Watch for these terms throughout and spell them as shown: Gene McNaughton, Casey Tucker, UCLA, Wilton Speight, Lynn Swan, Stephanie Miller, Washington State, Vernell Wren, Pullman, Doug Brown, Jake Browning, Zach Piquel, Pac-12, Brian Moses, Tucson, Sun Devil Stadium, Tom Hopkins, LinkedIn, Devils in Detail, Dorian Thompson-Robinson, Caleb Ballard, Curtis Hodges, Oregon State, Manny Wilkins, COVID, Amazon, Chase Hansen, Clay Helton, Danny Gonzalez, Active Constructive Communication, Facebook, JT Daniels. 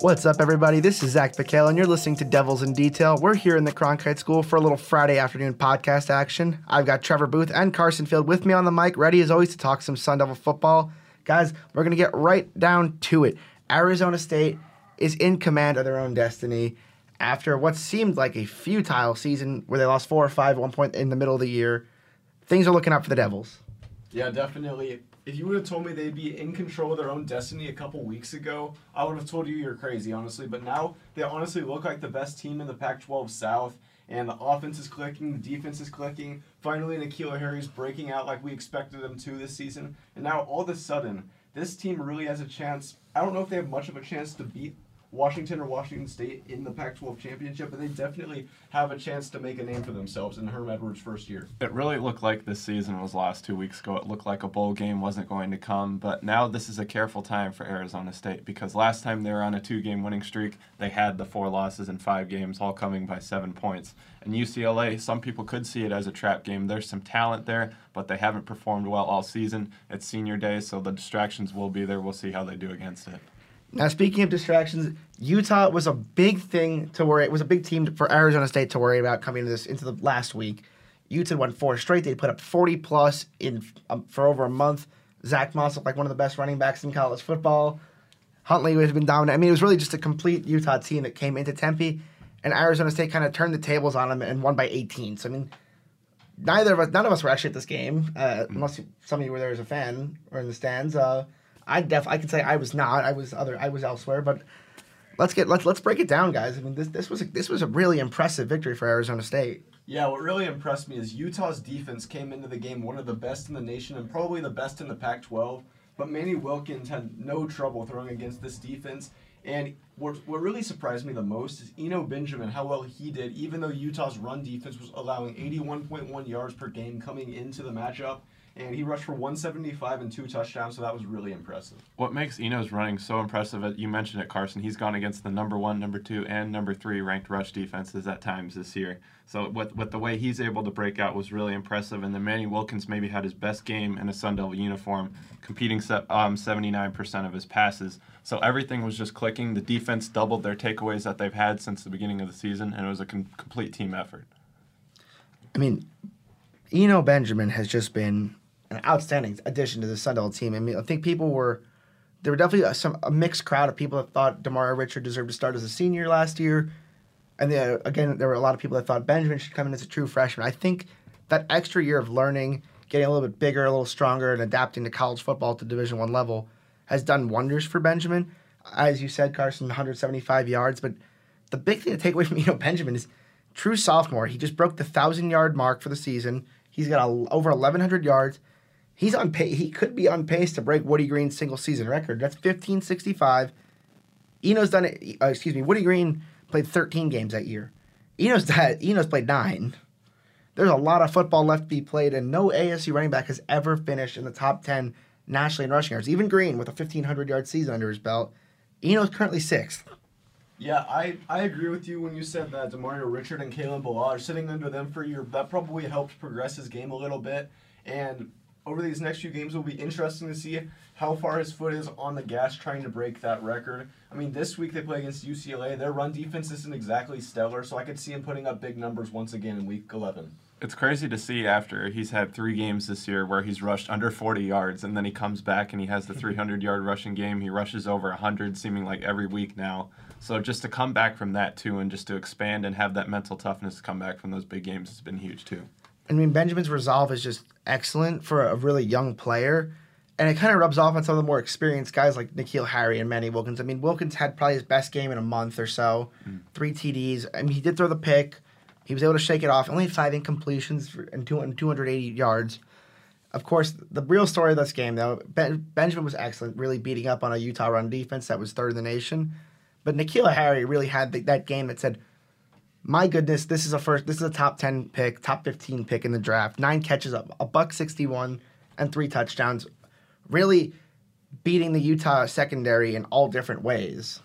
What's up, everybody? This is Zach Piquel, and you're listening to Devils in Detail. We're here in the Cronkite School for a little Friday afternoon podcast action. I've got Trevor Booth and Carson Field with me on the mic, ready as always to talk some Sun Devil football. Guys, we're going to get right down to it. Arizona State is in command of their own destiny after what seemed like a futile season where they lost 4 or 5 at one point in the middle of the year. Things are looking up for the Devils. Yeah, definitely. If you would have told me they'd be in control of their own destiny a couple weeks ago, I would have told you you're crazy, honestly. But now they honestly look like the best team in the Pac-12 South, and the offense is clicking, the defense is clicking. Finally, N'Keal Harry's breaking out like we expected him to this season. And now, all of a sudden, this team really has a chance. I don't know if they have much of a chance to beat Washington or Washington State in the Pac-12 championship, but they definitely have a chance to make a name for themselves in Herm Edwards' first year. It really looked like this season was lost 2 weeks ago. It looked like a bowl game wasn't going to come, but now this is a careful time for Arizona State, because last time they were on a 2-game winning streak, they had the 4 losses in 5 games, all coming by 7 points. And UCLA, some people could see it as a trap game. There's some talent there, but they haven't performed well all season. It's senior day, so the distractions will be there. We'll see how they do against it. Now, speaking of distractions, Utah was a big thing to worry. It was a big team for Arizona State to worry about coming into the last week. Utah won 4 straight. They put up 40-plus for over a month. Zach Moss looked like one of the best running backs in college football. Huntley has been dominant. I mean, it was really just a complete Utah team that came into Tempe, and Arizona State kind of turned the tables on them and won by 18. So, I mean, none of us were actually at this game, unless some of you were there as a fan or in the stands. I can say I was not. I was elsewhere. But let's break it down, guys. I mean, this was a really impressive victory for Arizona State. Yeah, what really impressed me is Utah's defense came into the game one of the best in the nation and probably the best in the Pac-12. But Manny Wilkins had no trouble throwing against this defense. And what really surprised me the most is Eno Benjamin, how well he did, even though Utah's run defense was allowing 81.1 yards per game coming into the matchup. And he rushed for 175 and 2 touchdowns, so that was really impressive. What makes Eno's running so impressive, you mentioned it, Carson, he's gone against the number 1, number 2, and number 3 ranked rush defenses at times this year. So with the way he's able to break out was really impressive. And then Manny Wilkins maybe had his best game in a Sun Devil uniform, completing 79% of his passes. So everything was just clicking. The defense doubled their takeaways that they've had since the beginning of the season, and it was a complete team effort. I mean, Eno Benjamin has just been an outstanding addition to the Sun Devil team. I mean, I think there were definitely a mixed crowd of people that thought DeMario Richard deserved to start as a senior last year. And again, there were a lot of people that thought Benjamin should come in as a true freshman. I think that extra year of learning, getting a little bit bigger, a little stronger, and adapting to college football at the Division I level has done wonders for Benjamin. As you said, Carson, 175 yards. But the big thing to take away from Eno Benjamin is true sophomore. He just broke the 1,000-yard mark for the season. He's got over 1,100 yards. He's on pace. He could be on pace to break Woody Green's single-season record. That's 1565. Eno's done it. Woody Green played 13 games that year. Eno's played 9. There's a lot of football left to be played, and no ASU running back has ever finished in the top 10 nationally in rushing yards. Even Green, with a 1,500-yard season under his belt, Eno's currently 6th. Yeah, I agree with you when you said that DeMario Richard and Caleb Ballard, sitting under them for a year, that probably helped progress his game a little bit. And over these next few games, it will be interesting to see how far his foot is on the gas trying to break that record. I mean, this week they play against UCLA. Their run defense isn't exactly stellar, so I could see him putting up big numbers once again in Week 11. It's crazy to see after he's had 3 games this year where he's rushed under 40 yards, and then he comes back and he has the 300-yard rushing game. He rushes over 100, seeming like every week now. So just to come back from that, too, and just to expand and have that mental toughness to come back from those big games has been huge, too. I mean, Benjamin's resolve is just excellent for a really young player, and it kind of rubs off on some of the more experienced guys like N'Keal Harry and Manny Wilkins. I mean, Wilkins had probably his best game in a month or so, 3 TDs. I mean, he did throw the pick. He was able to shake it off. Only 5 incompletions and 280 yards. Of course, the real story of this game, though, Benjamin was excellent, really beating up on a Utah run defense that was 3rd in the nation. But N'Keal Harry really had that game that said, my goodness, this is a top 10 pick, top 15 pick in the draft. 9 catches up, a $161, and 3 touchdowns. Really beating the Utah secondary in all different ways.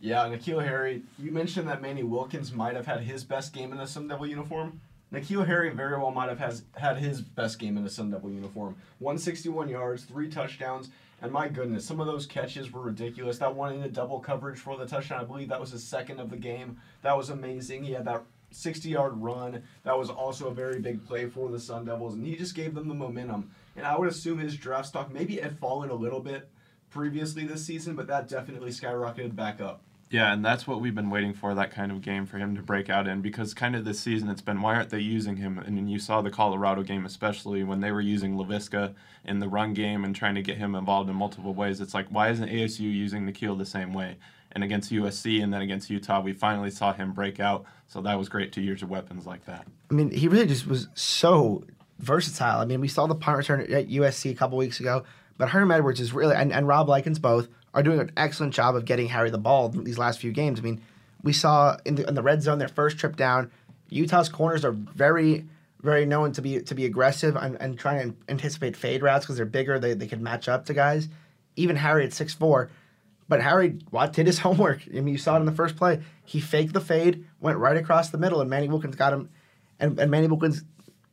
Yeah, N'Keal Harry, you mentioned that Manny Wilkins might have had his best game in a Sun Devil uniform. N'Keal Harry very well might have had his best game in a Sun Devil uniform. 161 yards, 3 touchdowns, And my goodness, some of those catches were ridiculous. That one in the double coverage for the touchdown, I believe that was his second of the game. That was amazing. He had that 60-yard run. That was also a very big play for the Sun Devils, and he just gave them the momentum. And I would assume his draft stock maybe had fallen a little bit previously this season, but that definitely skyrocketed back up. Yeah, and that's what we've been waiting for, that kind of game for him to break out in, because kind of this season it's been, why aren't they using him? And you saw the Colorado game especially when they were using LaVisca in the run game and trying to get him involved in multiple ways. It's like, why isn't ASU using N'Keal the same way? And against USC and then against Utah, we finally saw him break out, so that was great to use your weapons like that. I mean, he really just was so versatile. I mean, we saw the punt return at USC a couple weeks ago, but Herm Edwards is really, and Rob Likens both, are doing an excellent job of getting Harry the ball these last few games. I mean, we saw in the red zone their first trip down. Utah's corners are very, very known to be aggressive and trying to anticipate fade routes because they're bigger. They can match up to guys. Even Harry at 6'4", but Harry did his homework. I mean, you saw it in the first play. He faked the fade, went right across the middle, and Manny Wilkins got him, and Manny Wilkins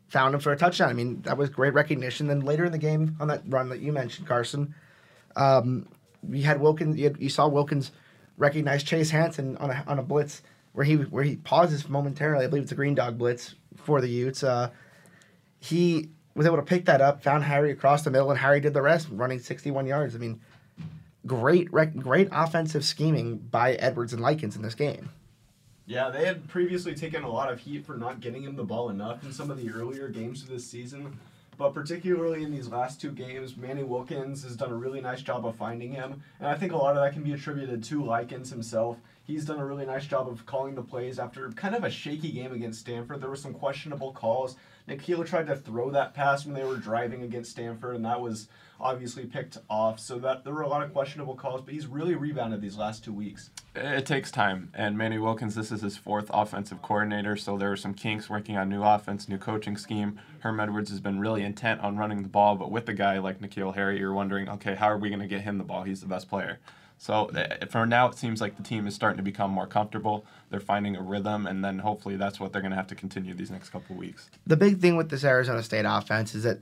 found him for a touchdown. I mean, that was great recognition. Then later in the game on that run that you mentioned, Carson, You saw Wilkins recognize Chase Hansen on a blitz where he pauses momentarily. I believe it's a Green Dog blitz for the Utes. He was able to pick that up, found Harry across the middle, and Harry did the rest, running 61 yards. I mean, great offensive scheming by Edwards and Likens in this game. Yeah, they had previously taken a lot of heat for not getting him the ball enough in some of the earlier games of this season. But particularly in these last two games, Manny Wilkins has done a really nice job of finding him. And I think a lot of that can be attributed to Likens himself. He's done a really nice job of calling the plays after kind of a shaky game against Stanford. There were some questionable calls. N'Keal tried to throw that pass when they were driving against Stanford, and that was obviously picked off. So that there were a lot of questionable calls, but he's really rebounded these last 2 weeks. It takes time, and Manny Wilkins, this is his fourth offensive coordinator, so there are some kinks working on new offense, new coaching scheme. Herm Edwards has been really intent on running the ball, but with a guy like N'Keal Harry, you're wondering, okay, how are we going to get him the ball? He's the best player. So for now, it seems like the team is starting to become more comfortable. They're finding a rhythm, and then hopefully that's what they're going to have to continue these next couple of weeks. The big thing with this Arizona State offense is that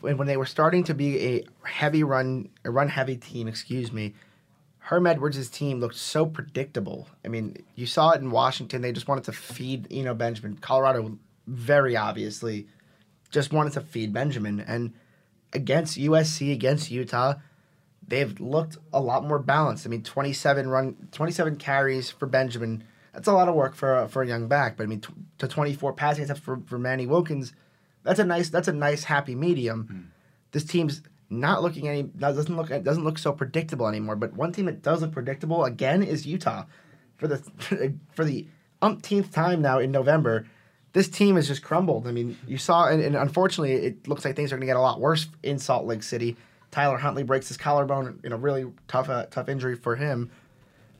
when they were starting to be a run-heavy team, Herm Edwards' team looked so predictable. I mean, you saw it in Washington. They just wanted to feed Eno Benjamin. Colorado, very obviously, just wanted to feed Benjamin. And against USC, against Utah, they've looked a lot more balanced. I mean, 27 carries for Benjamin. That's a lot of work for a young back. But I mean, to 24 passing attempts for Manny Wilkins. That's a nice happy medium. Mm-hmm. This team's doesn't look so predictable anymore. But one team that does look predictable again is Utah. For the umpteenth time now in November, this team has just crumbled. I mean, you saw, and unfortunately, it looks like things are going to get a lot worse in Salt Lake City. Tyler Huntley breaks his collarbone in a really tough injury for him.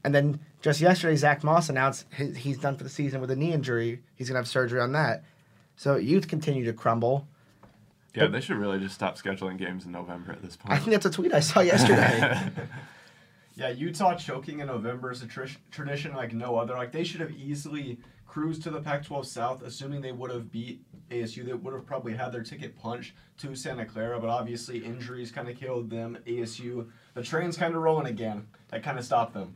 And then just yesterday, Zach Moss announced he's done for the season with a knee injury. He's going to have surgery on that. So Utes continue to crumble. Yeah, but they should really just stop scheduling games in November at this point. I think that's a tweet I saw yesterday. Yeah, Utah choking in November is a tradition like no other. Like, they should have easily cruised to the Pac-12 South, assuming they would have beat ASU. They would have probably had their ticket punched to Santa Clara, but obviously injuries kind of killed them. ASU, the train's kind of rolling again. That kind of stopped them.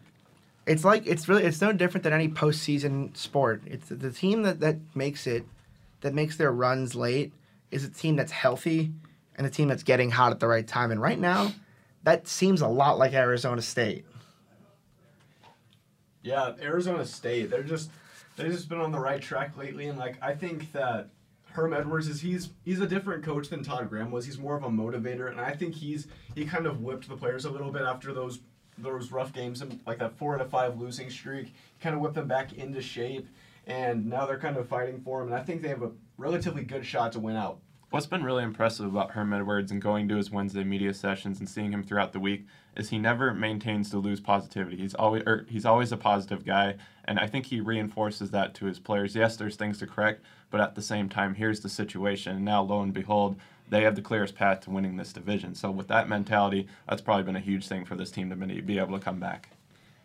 It's like, it's no different than any postseason sport. It's the team that makes their runs late is a team that's healthy and a team that's getting hot at the right time. And right now, that seems a lot like Arizona State. Yeah, Arizona State, they've just been on the right track lately, and like, I think that Herm Edwards is he's a different coach than Todd Graham was. He's more of a motivator, and I think he kind of whipped the players a little bit after those rough games and like that 4-5 losing streak. He kind of whipped them back into shape, and now they're kind of fighting for him, and I think they have a relatively good shot to win out. What's been really impressive about Herm Edwards and going to his Wednesday media sessions and seeing him throughout the week is he never maintains to lose positivity. He's always a positive guy, and I think he reinforces that to his players. Yes, there's things to correct, but at the same time, here's the situation. And now, lo and behold, they have the clearest path to winning this division. So with that mentality, that's probably been a huge thing for this team to be able to come back.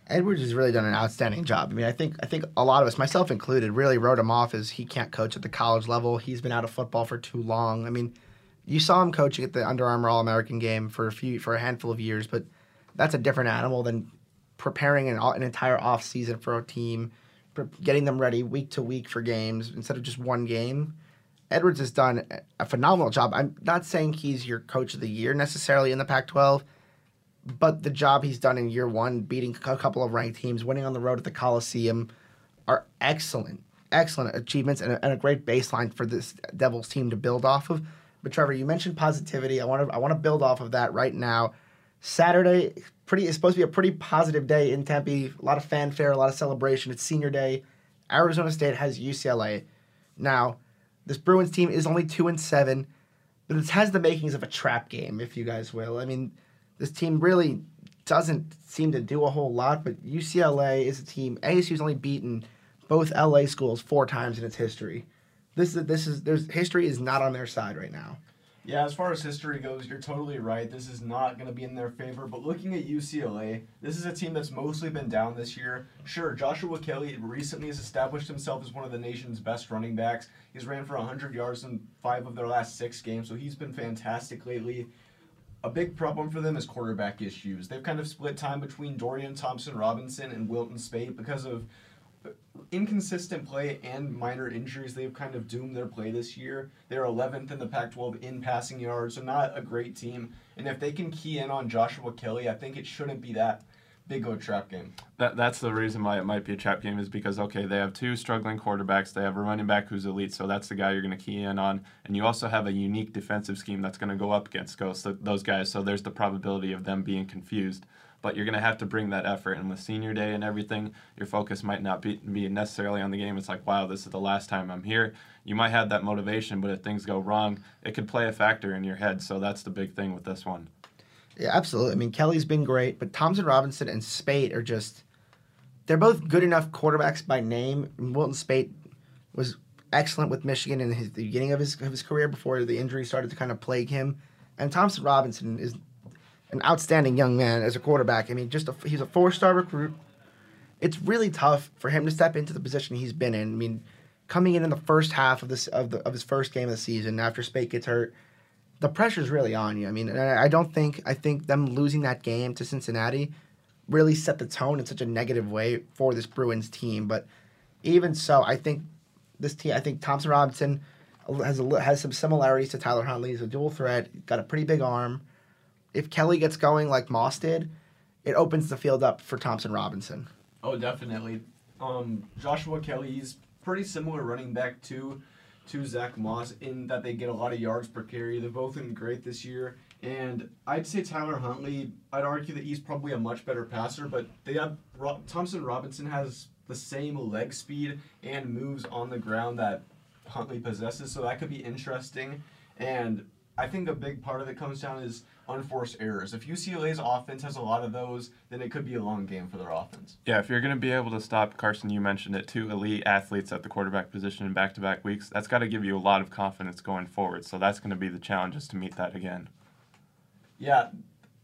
Edwards has really done an outstanding job. I mean, I think a lot of us, myself included, really wrote him off as he can't coach at the college level. He's been out of football for too long. I mean, You saw him coaching at the Under Armour All-American game for a handful of years, but that's a different animal than preparing an entire offseason for a team, getting them ready week to week for games instead of just one game. Edwards has done a phenomenal job. I'm not saying he's your coach of the year necessarily in the Pac-12, but the job he's done in year one, beating a couple of ranked teams, winning on the road at the Coliseum, are excellent achievements and a great baseline for this Devils team to build off of. But Trevor, you mentioned positivity. I want to build off of that right now. Saturday, it's supposed to be a pretty positive day in Tempe. A lot of fanfare, a lot of celebration. It's senior day. Arizona State has UCLA. Now, this Bruins team is only 2-7, but it has the makings of a trap game, if you guys will. I mean, this team really doesn't seem to do a whole lot, but UCLA is a team. ASU's only beaten both LA schools 4 times in its history. History is not on their side right now. Yeah, as far as history goes, you're totally right. This is not going to be in their favor. But looking at UCLA, this is a team that's mostly been down this year. Sure, Joshua Kelley recently has established himself as one of the nation's best running backs. He's ran for 100 yards in 5 of their last 6 games, so he's been fantastic lately. A big problem for them is quarterback issues. They've kind of split time between Dorian Thompson-Robinson and Wilton Speight because of inconsistent play and minor injuries. They've kind of doomed their play this year. They're 11th in the Pac-12 in passing yards, so not a great team. And if they can key in on Joshua Kelley, I think it shouldn't be that big of a trap game. That's the reason why it might be a trap game, is because, okay, they have 2 struggling quarterbacks. They have a running back who's elite, so that's the guy you're going to key in on. And you also have a unique defensive scheme that's going to go up against those guys, so there's the probability of them being confused. But you're going to have to bring that effort. And with senior day and everything, your focus might not be necessarily on the game. It's like, wow, this is the last time I'm here. You might have that motivation, but if things go wrong, it could play a factor in your head. So that's the big thing with this one. Yeah, absolutely. I mean, Kelly's been great, but Thompson-Robinson and Speight are just, they're both good enough quarterbacks by name. Wilton Speight was excellent with Michigan in the beginning of his career before the injury started to kind of plague him. And Thompson-Robinson is an outstanding young man as a quarterback. I mean, he's a 4-star recruit. It's really tough for him to step into the position he's been in. I mean, coming in the first half of his first game of the season after Speight gets hurt, the pressure's really on you. I mean, I think them losing that game to Cincinnati really set the tone in such a negative way for this Bruins team. But even so, I think Thompson-Robinson has some similarities to Tyler Huntley. He's a dual threat, got a pretty big arm. If Kelley gets going like Moss did, it opens the field up for Thompson-Robinson. Oh, definitely. Joshua Kelley, he's pretty similar running back to Zach Moss in that they get a lot of yards per carry. They've both been great this year. And I'd say Tyler Huntley, I'd argue that he's probably a much better passer, but they have Thompson-Robinson has the same leg speed and moves on the ground that Huntley possesses, so that could be interesting. And I think a big part of it comes down is unforced errors. If UCLA's offense has a lot of those, then it could be a long game for their offense. Yeah, if you're going to be able to stop, Carson, you mentioned it, 2 elite athletes at the quarterback position in back-to-back weeks, that's got to give you a lot of confidence going forward. So that's going to be the challenge, is to meet that again. Yeah,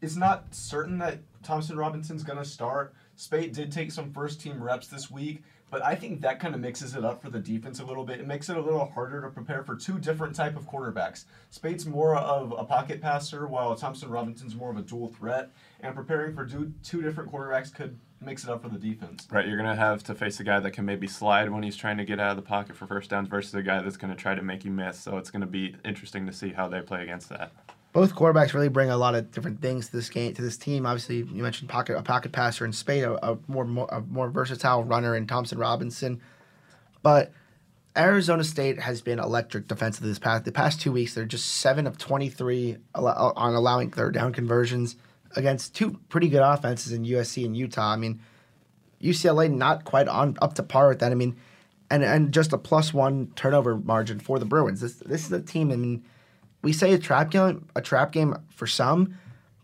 it's not certain that Thompson-Robinson's going to start. Speight did take some first-team reps this week, but I think that kind of mixes it up for the defense a little bit. It makes it a little harder to prepare for 2 different type of quarterbacks. Speight's more of a pocket passer, while Thompson-Robinson's more of a dual threat. And preparing for 2 different quarterbacks could mix it up for the defense. Right, you're going to have to face a guy that can maybe slide when he's trying to get out of the pocket for first downs versus a guy that's going to try to make you miss. So it's going to be interesting to see how they play against that. Both quarterbacks really bring a lot of different things to this team. Obviously, you mentioned a pocket passer in Speight, a more versatile runner in Thompson-Robinson. But Arizona State has been electric defensively the past 2 weeks. They're just 7 of 23 on allowing third down conversions against 2 pretty good offenses in USC and Utah. I mean, UCLA not quite up to par with that. I mean, and just a +1 turnover margin for the Bruins. This is a team. I mean, we say a trap game for some,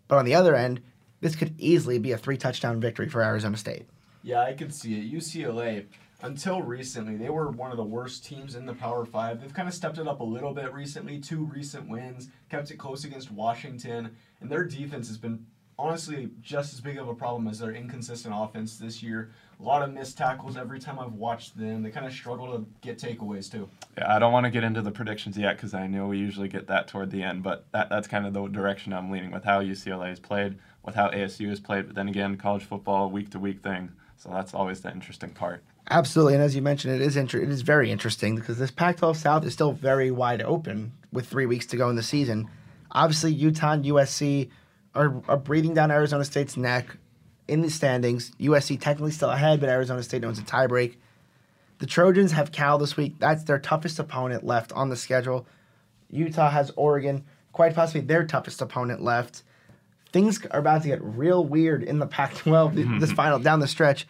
but on the other end, this could easily be a 3-touchdown victory for Arizona State. Yeah, I could see it. UCLA, until recently, they were one of the worst teams in the Power 5. They've kind of stepped it up a little bit recently. 2 recent wins, kept it close against Washington, and their defense has been honestly just as big of a problem as their inconsistent offense this year. A lot of missed tackles every time I've watched them. They kind of struggle to get takeaways, too. Yeah, I don't want to get into the predictions yet because I know we usually get that toward the end, but that's kind of the direction I'm leaning with how UCLA has played, with how ASU has played, but then again, college football, week-to-week thing. So that's always the interesting part. Absolutely, and as you mentioned, it is very interesting because this Pac-12 South is still very wide open with 3 weeks to go in the season. Obviously, Utah and USC are breathing down Arizona State's neck in the standings. USC technically still ahead, but Arizona State owns a tiebreak. The Trojans have Cal this week. That's their toughest opponent left on the schedule. Utah has Oregon, quite possibly their toughest opponent left. Things are about to get real weird in the Pac-12 this final down the stretch.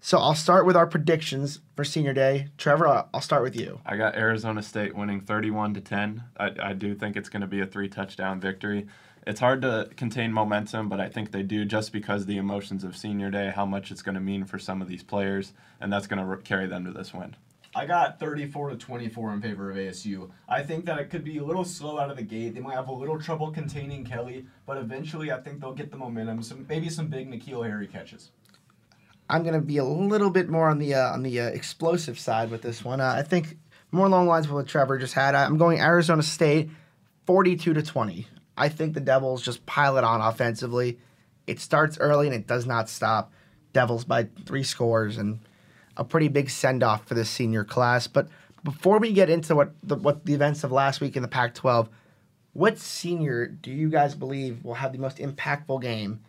So I'll start with our predictions for Senior Day. Trevor, I'll start with you. I got Arizona State winning 31-10. I do think it's going to be a 3-touchdown victory. It's hard to contain momentum, but I think they do just because the emotions of Senior Day, how much it's going to mean for some of these players, and that's going to carry them to this win. I got 34-24 in favor of ASU. I think that it could be a little slow out of the gate. They might have a little trouble containing Kelley, but eventually I think they'll get the momentum, maybe some big N'Keal Harry catches. I'm going to be a little bit more on the explosive side with this one. I think more along the lines of what Trevor just had. I'm going Arizona State 42-20. I think the Devils just pile it on offensively. It starts early and it does not stop. Devils by 3 scores and a pretty big send-off for this senior class. But before we get into what the events of last week in the Pac-12, what senior do you guys believe will have the most impactful game?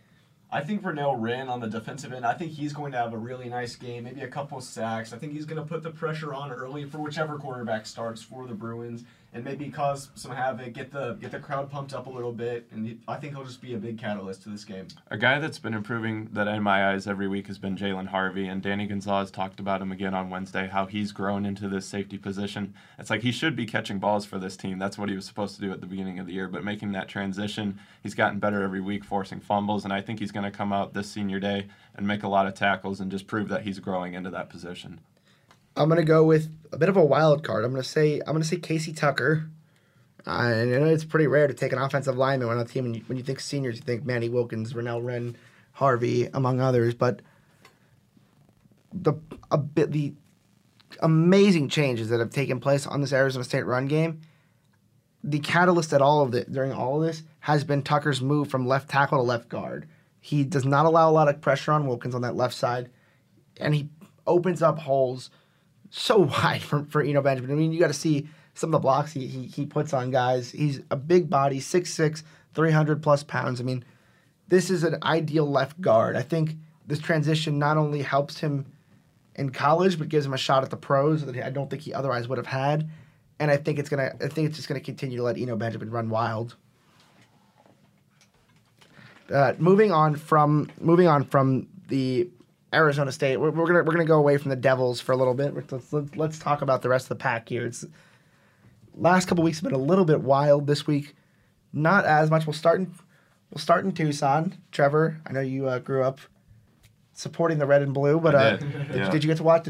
I think Vernell Wren on the defensive end, I think he's going to have a really nice game, maybe a couple sacks. I think he's going to put the pressure on early for whichever quarterback starts for the Bruins and maybe cause some havoc, get the crowd pumped up a little bit, and I think he'll just be a big catalyst to this game. A guy that's been improving that in my eyes every week has been Jalen Harvey, and Danny Gonzalez talked about him again on Wednesday, how he's grown into this safety position. It's like he should be catching balls for this team. That's what he was supposed to do at the beginning of the year, but making that transition, he's gotten better every week, forcing fumbles, and I think he's going to come out this senior day and make a lot of tackles and just prove that he's growing into that position. I'm going to go with a bit of a wild card. I'm going to say Casey Tucker. And I know it's pretty rare to take an offensive lineman on a team. And when you think seniors, you think Manny Wilkins, Vernell Wren, Harvey, among others. But the amazing changes that have taken place on this Arizona State run game, the catalyst at all of it during all of this has been Tucker's move from left tackle to left guard. He does not allow a lot of pressure on Wilkins on that left side, and he opens up holes so wide for Eno Benjamin. I mean, you got to see some of the blocks he puts on guys. He's a big body, 6'6", 300-plus pounds. I mean, this is an ideal left guard. I think this transition not only helps him in college, but gives him a shot at the pros that I don't think he otherwise would have had. And I think it's just gonna continue to let Eno Benjamin run wild. Moving on from the Arizona State. We're gonna go away from the Devils for a little bit. Let's talk about the rest of the pack here. Last couple weeks have been a little bit wild. This week, not as much. We'll start in Tucson. Trevor, I know you grew up supporting the red and blue, but did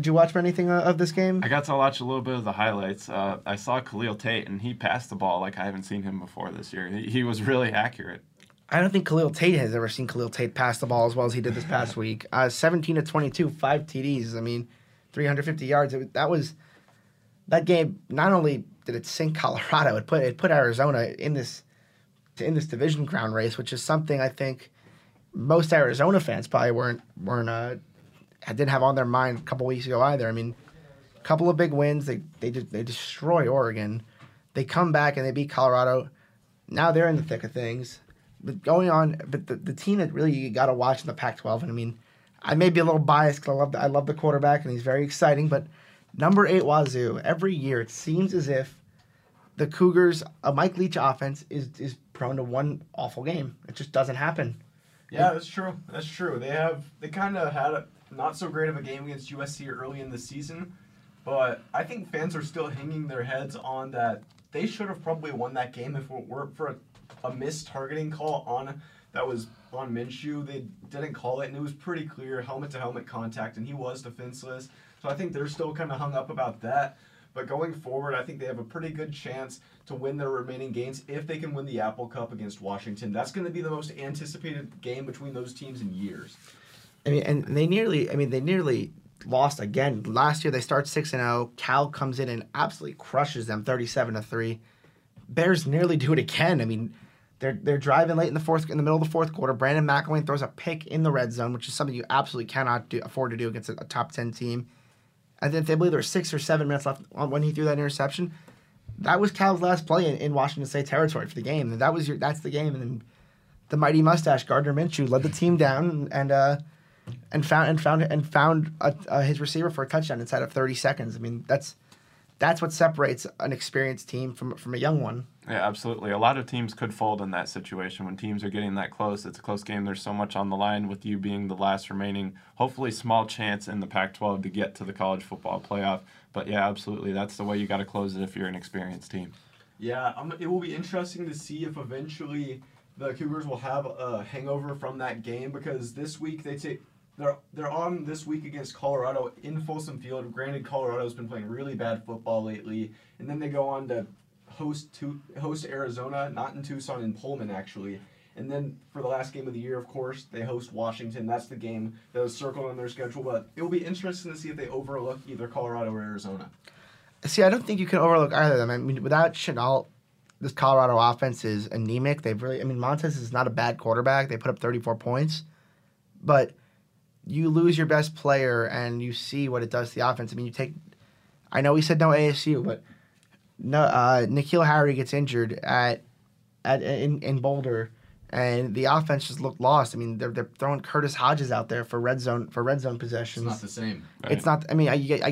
you watch anything of this game? I got to watch a little bit of the highlights. I saw Khalil Tate, and he passed the ball like I haven't seen him before this year. He was really accurate. I don't think Khalil Tate has ever seen Khalil Tate pass the ball as well as he did this past week. 17-22, 5 TDs. I mean, 350 yards. That game. Not only did it sink Colorado, it put Arizona in this division ground race, which is something I think most Arizona fans probably didn't have on their mind a couple weeks ago either. I mean, a couple of big wins. They destroy Oregon. They come back and they beat Colorado. Now they're in the thick of things. But the team that really you got to watch in the Pac-12, and I mean, I may be a little biased because I love the quarterback and he's very exciting, but number 8 Wazoo, every year it seems as if the Cougars, a Mike Leach offense, is prone to one awful game. It just doesn't happen. Yeah, that's true. They kind of had a not so great of a game against USC early in the season, but I think fans are still hanging their heads on that. They should have probably won that game if it weren't for a missed targeting call that was on Minshew. They didn't call it, and it was pretty clear helmet-to-helmet contact, and he was defenseless. So I think they're still kind of hung up about that. But going forward, I think they have a pretty good chance to win their remaining games if they can win the Apple Cup against Washington. That's going to be the most anticipated game between those teams in years. I mean, and they nearly lost again. Last year they start 6-0. Cal comes in and absolutely crushes them 37-3. Bears nearly do it again. I mean, they're driving late in the middle of the fourth quarter. Brandon McElwain throws a pick in the red zone, which is something you absolutely cannot afford to do against a top 10 team. And then I believe there were 6 or 7 minutes left when he threw that interception. That was Cal's last play in Washington State territory for the game. And that's the game. And then the mighty mustache Gardner Minshew led the team down and found his receiver for a touchdown inside of 30 seconds. I mean, that's what separates an experienced team from a young one. Yeah, absolutely. A lot of teams could fold in that situation. When teams are getting that close, it's a close game. There's so much on the line with you being the last remaining, hopefully small chance in the Pac-12 to get to the college football playoff. But, yeah, absolutely. That's the way you got to close it if you're an experienced team. Yeah, it will be interesting to see if eventually the Cougars will have a hangover from that game, because this week they're on this week against Colorado in Folsom Field. Granted, Colorado's been playing really bad football lately. And then they go on to host Arizona, not in Tucson, in Pullman, actually. And then for the last game of the year, of course, they host Washington. That's the game that was circled on their schedule. But it will be interesting to see if they overlook either Colorado or Arizona. See, I don't think you can overlook either of them. I mean, without Chenault, this Colorado offense is anemic. Montez is not a bad quarterback. They put up 34 points. But you lose your best player, and you see what it does to the offense. I mean, I know we said no ASU, but N'Keal Harry gets injured in Boulder, and the offense just looked lost. I mean, they're throwing Curtis Hodges out there for red zone possessions. It's not the same. Right? It's not. I mean, I get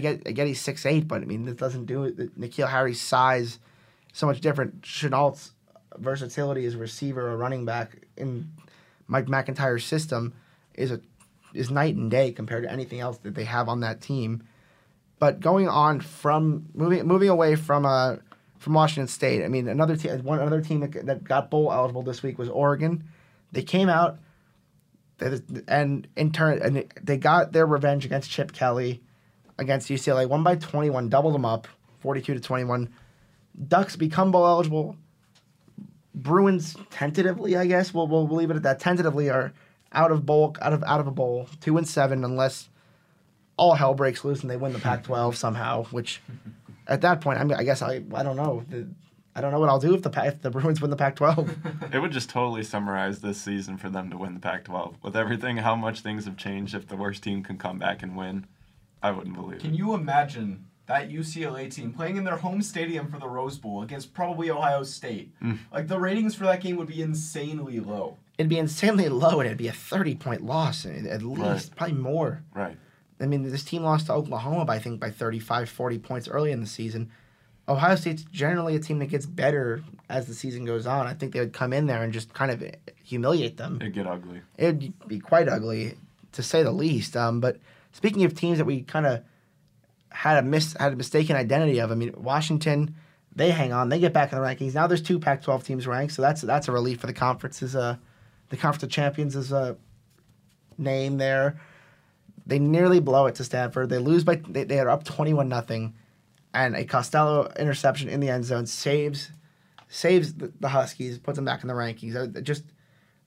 he's 6'8", but I mean, this doesn't do it. N'Keal Harry's size so much different. Chenault's versatility as a receiver or running back in Mike McIntyre's system is night and day compared to anything else that they have on that team. But going on from moving away from Washington State, I mean, another team that got bowl eligible this week was Oregon. They came out and they got their revenge against Chip Kelly, against UCLA, won by 21, doubled them up, 42-21. Ducks become bowl eligible. Bruins tentatively, I guess we'll leave it at that. Tentatively are out of a bowl, 2-7, unless all hell breaks loose and they win the Pac-12 somehow. Which, at that point, I mean, I guess I don't know. I don't know what I'll do if the Bruins win the Pac-12. It would just totally summarize this season for them to win the Pac-12 with everything. How much things have changed. If the worst team can come back and win, I wouldn't believe it. Can you imagine that UCLA team playing in their home stadium for the Rose Bowl against probably Ohio State? Like, the ratings for that game would be insanely low. It'd be insanely low, and it'd be a 30-point loss, at least, probably more. Right. I mean, this team lost to Oklahoma, by 35, 40 points early in the season. Ohio State's generally a team that gets better as the season goes on. I think they would come in there and just kind of humiliate them. It'd get ugly. It'd be quite ugly, to say the least. But speaking of teams that we kind of had a mistaken identity of, I mean, Washington, they hang on. They get back in the rankings. Now there's two Pac-12 teams ranked, so that's a relief for the conference's the Conference of Champions is a name there. They nearly blow it to Stanford. They lose by they are up 21-0, and a Costello interception in the end zone saves the Huskies, puts them back in the rankings. Just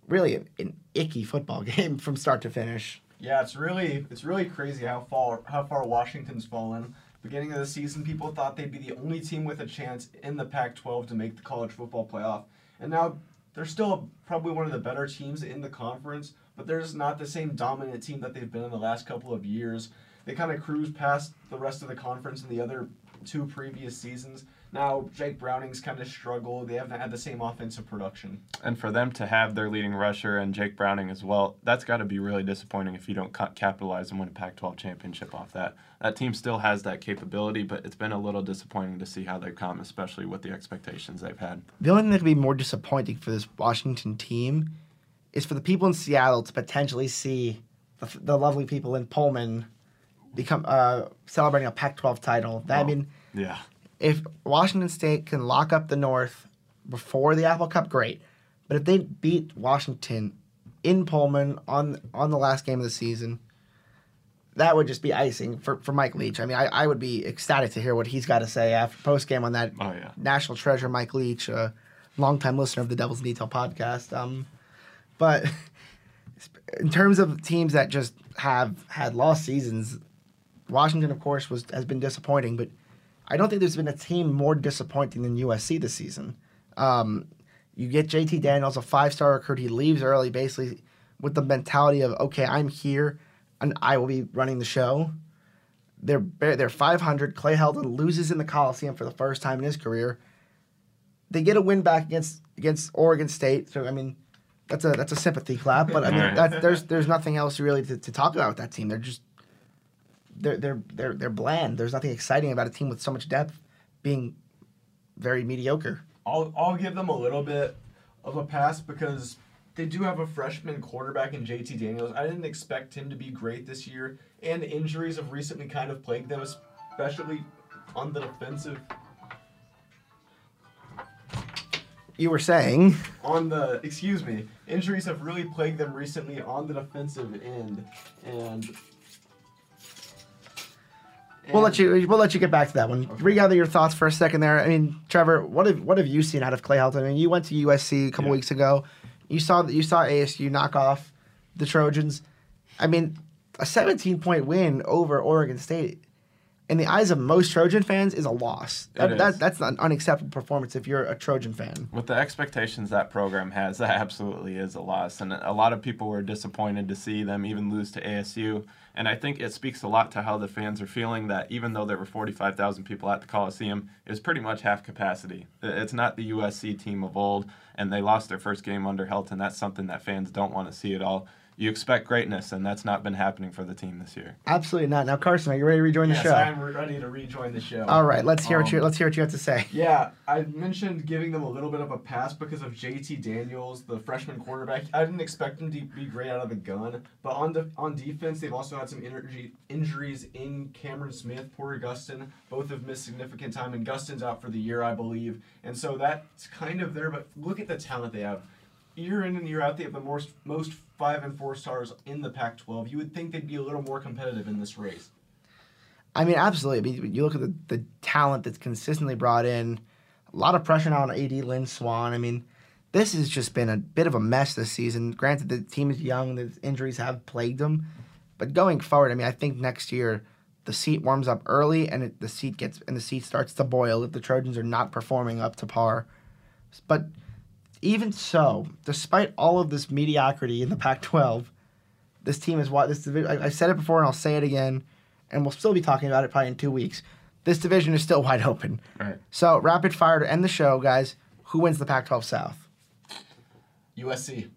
really an icky football game from start to finish. Yeah, it's really crazy how far Washington's fallen. Beginning of the season, people thought they'd be the only team with a chance in the Pac-12 to make the college football playoff, and now they're still probably one of the better teams in the conference, but they're just not the same dominant team that they've been in the last couple of years. They kind of cruised past the rest of the conference in the other two previous seasons. Now Jake Browning's kind of struggled. They haven't had the same offensive production. And for them to have their leading rusher and Jake Browning as well, that's got to be really disappointing if you don't capitalize and win a Pac-12 championship off that. That team still has that capability, but it's been a little disappointing to see how they've come, especially with the expectations they've had. The only thing that could be more disappointing for this Washington team is for the people in Seattle to potentially see the lovely people in Pullman become celebrating a Pac-12 title. That, well, I mean, yeah. If Washington State can lock up the North before the Apple Cup, great. But if they beat Washington in Pullman on the last game of the season, that would just be icing for Mike Leach. I mean, I would be ecstatic to hear what he's got to say after postgame on that. Oh, yeah. National treasure, Mike Leach, a longtime listener of the Devils in Detail podcast. But in terms of teams that just have had lost seasons, Washington, of course, has been disappointing, but I don't think there's been a team more disappointing than USC this season. You get JT Daniels, a five-star recruit. He leaves early basically with the mentality of, okay, I'm here, and I will be running the show. They're 500. Clay Helton loses in the Coliseum for the first time in his career. They get a win back against Oregon State. So, I mean, that's a sympathy clap. But, I mean, there's nothing else really to talk about with that team. They're just... They're bland. There's nothing exciting about a team with so much depth being very mediocre. I'll give them a little bit of a pass because they do have a freshman quarterback in JT Daniels. I didn't expect him to be great this year, and injuries have recently kind of plagued them, especially on the defensive. You were saying? Excuse me. Injuries have really plagued them recently on the defensive end, and... We'll let you get back to that one. Okay. Regather your thoughts for a second there. I mean, Trevor, what have you seen out of Clay Helton? I mean, you went to USC a couple weeks ago. You saw ASU knock off the Trojans. I mean, a 17-point win over Oregon State, in the eyes of most Trojan fans, is a loss. That's an unacceptable performance if you're a Trojan fan. With the expectations that program has, that absolutely is a loss. And a lot of people were disappointed to see them even lose to ASU. And I think it speaks a lot to how the fans are feeling that even though there were 45,000 people at the Coliseum, it was pretty much half capacity. It's not the USC team of old, and they lost their first game under Helton. That's something that fans don't want to see at all. You expect greatness, and that's not been happening for the team this year. Absolutely not. Now, Carson, are you ready to rejoin the show? Yes, I'm ready to rejoin the show. All right, let's hear what you have to say. Yeah, I mentioned giving them a little bit of a pass because of JT Daniels, the freshman quarterback. I didn't expect him to be great out of the gun, but on defense, they've also had some injuries in Cameron Smith, Porter Gustin. Both have missed significant time, and Gustin's out for the year, I believe. And so that's kind of there, but look at the talent they have. Year in and year out, they have the most 5- and 4 stars in the Pac-12. You would think they'd be a little more competitive in this race. I mean, absolutely. I mean, you look at the talent that's consistently brought in. A lot of pressure now on AD Lynn Swan. I mean, this has just been a bit of a mess this season. Granted, the team is young. The injuries have plagued them. But going forward, I mean, I think next year the seat warms up early and the seat starts to boil if the Trojans are not performing up to par. But... even so, despite all of this mediocrity in the Pac-12, this team is why this. I said it before, and I'll say it again, and we'll still be talking about it probably in 2 weeks. This division is still wide open. Right. So, rapid fire to end the show, guys. Who wins the Pac-12 South? USC.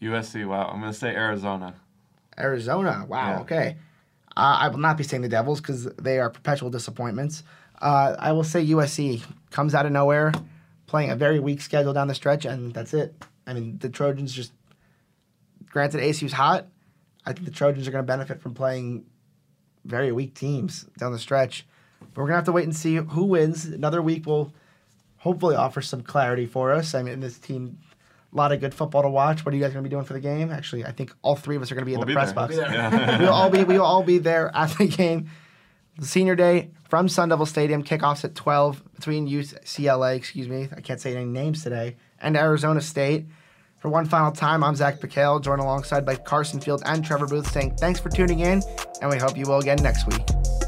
USC. Wow. I'm gonna say Arizona. Arizona. Wow. Yeah. Okay. I will not be saying the Devils because they are perpetual disappointments. I will say USC comes out of nowhere, playing a very weak schedule down the stretch, and that's it. I mean, the Trojans just... Granted, ASU's hot. I think the Trojans are going to benefit from playing very weak teams down the stretch. But we're going to have to wait and see who wins. Another week will hopefully offer some clarity for us. I mean, this team, a lot of good football to watch. What are you guys going to be doing for the game? Actually, I think all three of us are going to be in the press box. We'll all be there at the game. The senior day from Sun Devil Stadium, kickoffs at 12 between UCLA, I can't say any names today, and Arizona State. For one final time, I'm Zach Piquel, joined alongside by Carson Field and Trevor Booth, saying thanks for tuning in, and we hope you will again next week.